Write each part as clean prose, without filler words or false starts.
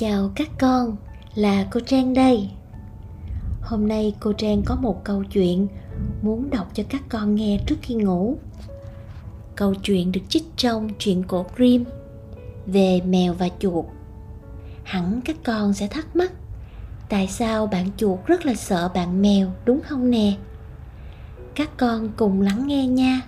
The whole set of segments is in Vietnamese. Chào các con, là cô Trang đây. Hôm nay cô Trang có một câu chuyện muốn đọc cho các con nghe trước khi ngủ. Câu chuyện được trích trong truyện cổ Grimm về mèo và chuột. Hẳn các con sẽ thắc mắc, tại sao bạn chuột rất là sợ bạn mèo, đúng không nè? Các con cùng lắng nghe nha.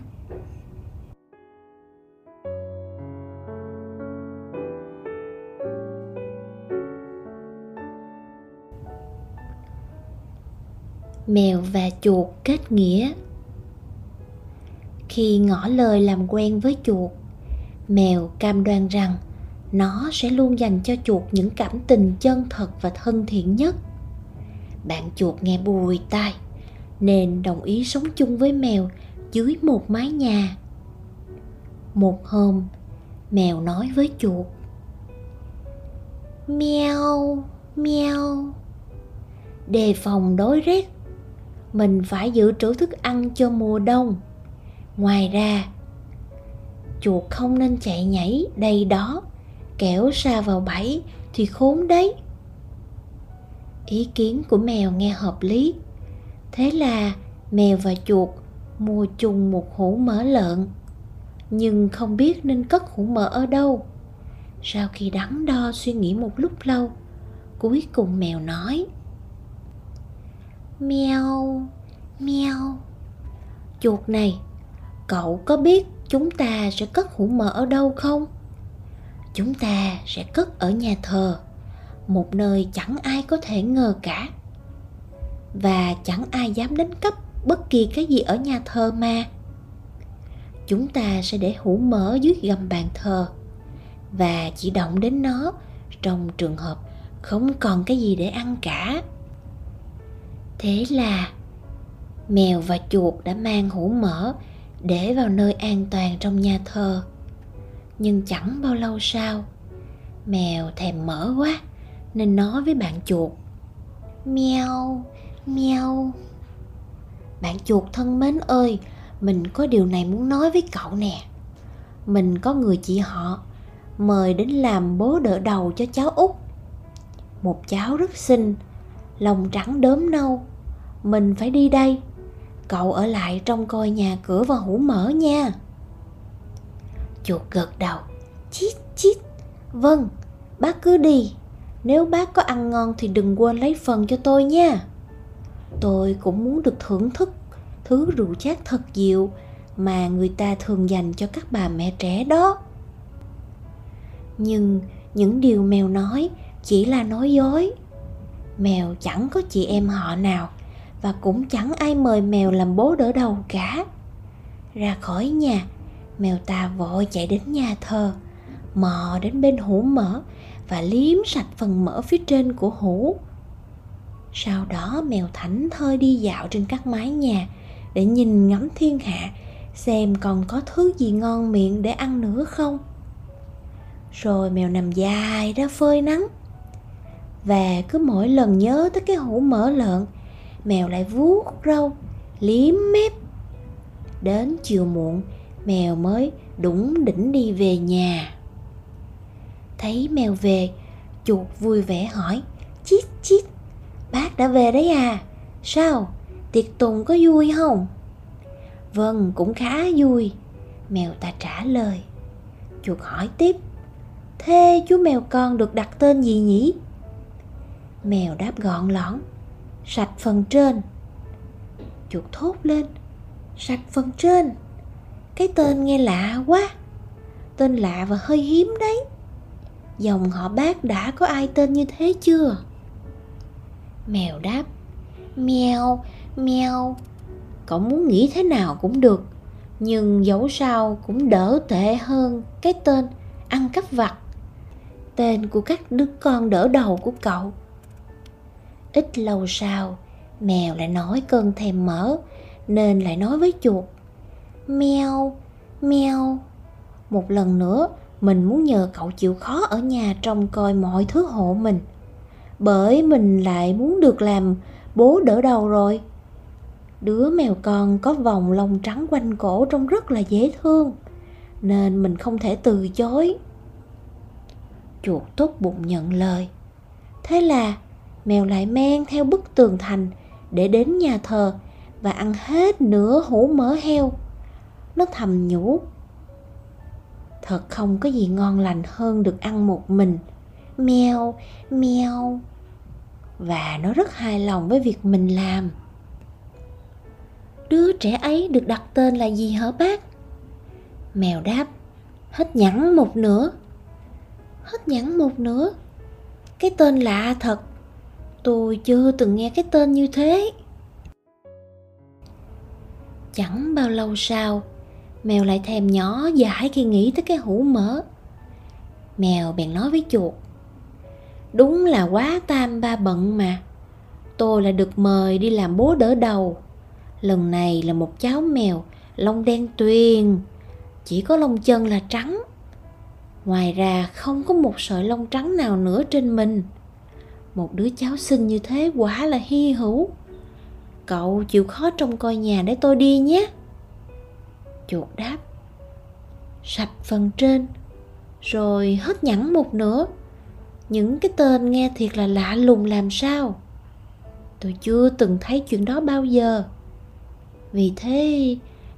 Mèo và chuột kết nghĩa. Khi ngỏ lời làm quen với chuột, mèo cam đoan rằng nó sẽ luôn dành cho chuột những cảm tình chân thật và thân thiện nhất. Bạn chuột nghe bùi tai nên đồng ý sống chung với mèo dưới một mái nhà. Một hôm, mèo nói với chuột: "Meo, meo, đề phòng đói rét, mình phải dự trữ thức ăn cho mùa đông. Ngoài ra, chuột không nên chạy nhảy đây đó, kẻo sa vào bẫy thì khốn đấy." Ý kiến của mèo nghe hợp lý. Thế là mèo và chuột mua chung một hũ mỡ lợn, nhưng không biết nên cất hũ mỡ ở đâu. Sau khi đắn đo suy nghĩ một lúc lâu, cuối cùng mèo nói: "Meo, meo, chuột này, cậu có biết chúng ta sẽ cất hũ mỡ ở đâu không? Chúng ta sẽ cất ở nhà thờ, một nơi chẳng ai có thể ngờ cả. Và chẳng ai dám đánh cắp bất kỳ cái gì ở nhà thờ mà. Chúng ta sẽ để hũ mỡ dưới gầm bàn thờ, và chỉ động đến nó trong trường hợp không còn cái gì để ăn cả." Thế là mèo và chuột đã mang hũ mỡ để vào nơi an toàn trong nhà thờ. Nhưng chẳng bao lâu sau, mèo thèm mỡ quá nên nói với bạn chuột: "Meo, meo, bạn chuột thân mến ơi, mình có điều này muốn nói với cậu nè. Mình có người chị họ mời đến làm bố đỡ đầu cho cháu út. Một cháu rất xinh, lòng trắng đốm nâu. Mình phải đi đây, cậu ở lại trông coi nhà cửa và hũ mỡ nha." Chuột gật đầu: "Chít chít, vâng, bác cứ đi. Nếu bác có ăn ngon thì đừng quên lấy phần cho tôi nha. Tôi cũng muốn được thưởng thức thứ rượu chát thật dịu mà người ta thường dành cho các bà mẹ trẻ đó." Nhưng những điều mèo nói chỉ là nói dối. Mèo chẳng có chị em họ nào, và cũng chẳng ai mời mèo làm bố đỡ đầu cả. Ra khỏi nhà, mèo ta vội chạy đến nhà thờ, mò đến bên hũ mỡ và liếm sạch phần mỡ phía trên của hũ. Sau đó mèo thảnh thơi đi dạo trên các mái nhà để nhìn ngắm thiên hạ, xem còn có thứ gì ngon miệng để ăn nữa không. Rồi mèo nằm dài ra phơi nắng. Và cứ mỗi lần nhớ tới cái hũ mỡ lợn, mèo lại vuốt râu, liếm mép. Đến chiều muộn, mèo mới đủng đỉnh đi về nhà. Thấy mèo về, chuột vui vẻ hỏi: "Chít chít, bác đã về đấy à? Sao, tiệc tùng có vui không?" "Vâng, cũng khá vui," mèo ta trả lời. Chuột hỏi tiếp: "Thế chú mèo con được đặt tên gì nhỉ?" Mèo đáp gọn lõn: "Sạch phần trên." Chuột thốt lên: "Sạch phần trên? Cái tên nghe lạ quá. Tên lạ và hơi hiếm đấy. Dòng họ Bác đã có ai tên như thế chưa?" Mèo đáp: "Mèo, mèo, cậu muốn nghĩ thế nào cũng được, nhưng dẫu sao cũng đỡ tệ hơn cái tên ăn cắp vặt, tên của các đứa con đỡ đầu của cậu." Ít lâu sau, mèo lại nói cơn thèm mỡ nên lại nói với chuột: "Meo, meo, một lần nữa mình muốn nhờ cậu chịu khó ở nhà trông coi mọi thứ hộ mình, bởi mình lại muốn được làm bố đỡ đầu rồi. Đứa mèo con có vòng lông trắng quanh cổ trông rất là dễ thương, nên mình không thể từ chối." Chuột tốt bụng nhận lời. Thế là mèo lại men theo bức tường thành để đến nhà thờ và ăn hết nửa hũ mỡ heo. Nó thầm nhủ, thật không có gì ngon lành hơn được ăn một mình. Mèo, mèo. Và nó rất hài lòng với việc mình làm. Đứa trẻ ấy được đặt tên là gì hả bác? Mèo đáp, hết nhẵn một nửa. Hết nhẵn một nửa? Cái tên lạ thật. Tôi chưa từng nghe cái tên như thế. Chẳng bao lâu sau, mèo lại thèm nhỏ dãi khi nghĩ tới cái hũ mỡ. Mèo bèn nói với chuột, đúng là quá tam ba bận mà. Tôi lại được mời đi làm bố đỡ đầu. Lần này là một cháu mèo lông đen tuyền, chỉ có lông chân là trắng. Ngoài ra không có một sợi lông trắng nào nữa trên mình. Một đứa cháu xinh như thế quả là hy hữu. Cậu chịu khó trông coi nhà để tôi đi nhé. Chuột đáp, sạch phần trên, rồi hết nhẵn một nửa. Những cái tên nghe thiệt là lạ lùng làm sao. Tôi chưa từng thấy chuyện đó bao giờ. Vì thế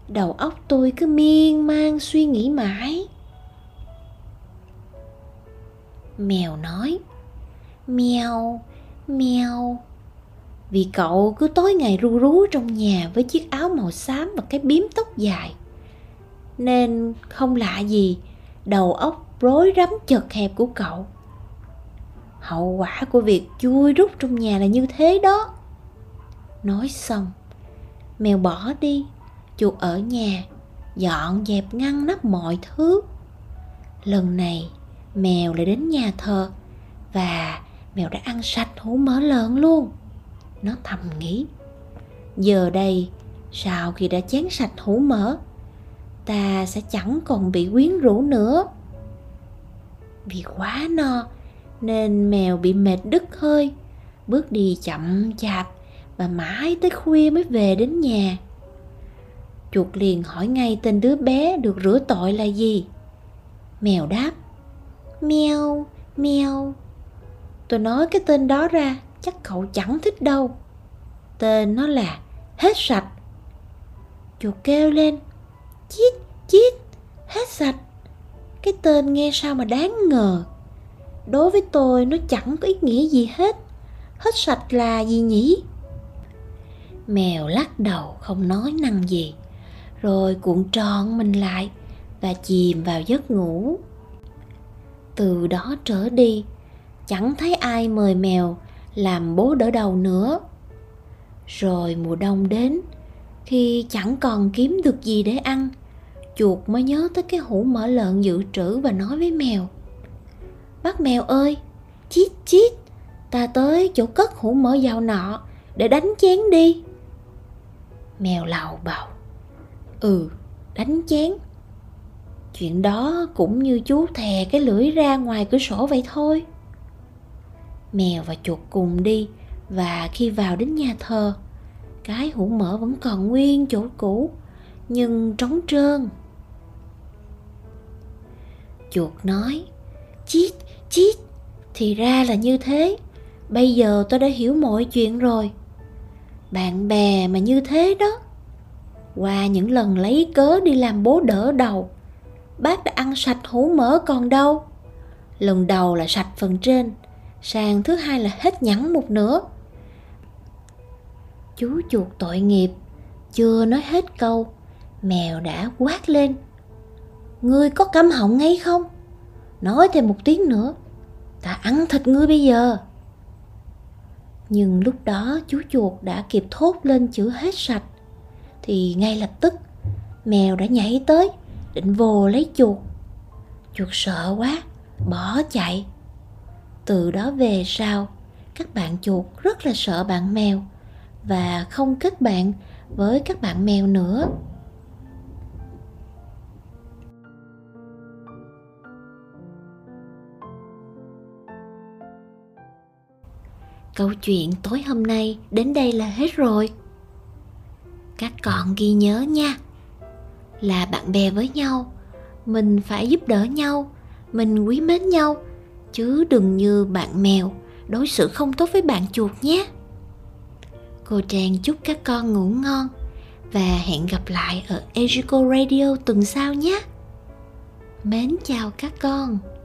đầu óc tôi cứ miên man suy nghĩ mãi. Mèo nói, mèo, mèo. Vì cậu cứ tối ngày ru rú trong nhà với chiếc áo màu xám và cái bím tóc dài, nên không lạ gì đầu óc rối rắm chật hẹp của cậu. Hậu quả của việc chui rút trong nhà là như thế đó. Nói xong, mèo bỏ đi. Chuột ở nhà dọn dẹp ngăn nắp mọi thứ. Lần này mèo lại đến nhà thờ và mèo đã ăn sạch hũ mỡ lợn luôn. Nó thầm nghĩ, giờ đây sau khi đã chén sạch hũ mỡ, ta sẽ chẳng còn bị quyến rũ nữa. Vì quá no nên mèo bị mệt đứt hơi, bước đi chậm chạp và mãi tới khuya mới về đến nhà. Chuột liền hỏi ngay tên đứa bé được rửa tội là gì. Mèo đáp, mèo, mèo. Tôi nói cái tên đó ra chắc cậu chẳng thích đâu. Tên nó là Hết Sạch. Chuột kêu lên, chít chít, hết sạch. Cái tên nghe sao mà đáng ngờ. Đối với tôi nó chẳng có ý nghĩa gì hết. Hết sạch là gì nhỉ? Mèo lắc đầu không nói năng gì, rồi cuộn tròn mình lại và chìm vào giấc ngủ. Từ đó trở đi, chẳng thấy ai mời mèo làm bố đỡ đầu nữa. Rồi mùa đông đến, khi chẳng còn kiếm được gì để ăn, chuột mới nhớ tới cái hũ mỡ lợn dự trữ và nói với mèo, bác mèo ơi, chít chít, ta tới chỗ cất hũ mỡ giàu nọ để đánh chén đi. Mèo lầu bầu, ừ, đánh chén. Chuyện đó cũng như chú thè cái lưỡi ra ngoài cửa sổ vậy thôi. Mèo và chuột cùng đi, và khi vào đến nhà thờ, cái hũ mỡ vẫn còn nguyên chỗ cũ, nhưng trống trơn. Chuột nói, chít chít, thì ra là như thế. Bây giờ tôi đã hiểu mọi chuyện rồi. Bạn bè mà như thế đó. Qua những lần lấy cớ đi làm bố đỡ đầu, bác đã ăn sạch hũ mỡ còn đâu. Lần đầu là sạch phần trên, sang thứ hai là hết nhẵn một nửa. Chú chuột tội nghiệp chưa nói hết câu, mèo đã quát lên, ngươi có câm họng ngay không? Nói thêm một tiếng nữa, ta ăn thịt ngươi bây giờ. Nhưng lúc đó chú chuột đã kịp thốt lên chữ hết sạch, thì ngay lập tức mèo đã nhảy tới định vồ lấy chuột. Chuột sợ quá, bỏ chạy. Từ đó về sau, các bạn chuột rất là sợ bạn mèo và không kết bạn với các bạn mèo nữa. Câu chuyện tối hôm nay đến đây là hết rồi. Các con ghi nhớ nha, là bạn bè với nhau, mình phải giúp đỡ nhau, mình quý mến nhau, chứ đừng như bạn mèo đối xử không tốt với bạn chuột nhé. Cô Trang chúc các con ngủ ngon và hẹn gặp lại ở Ejico Radio tuần sau nhé. Mến chào các con.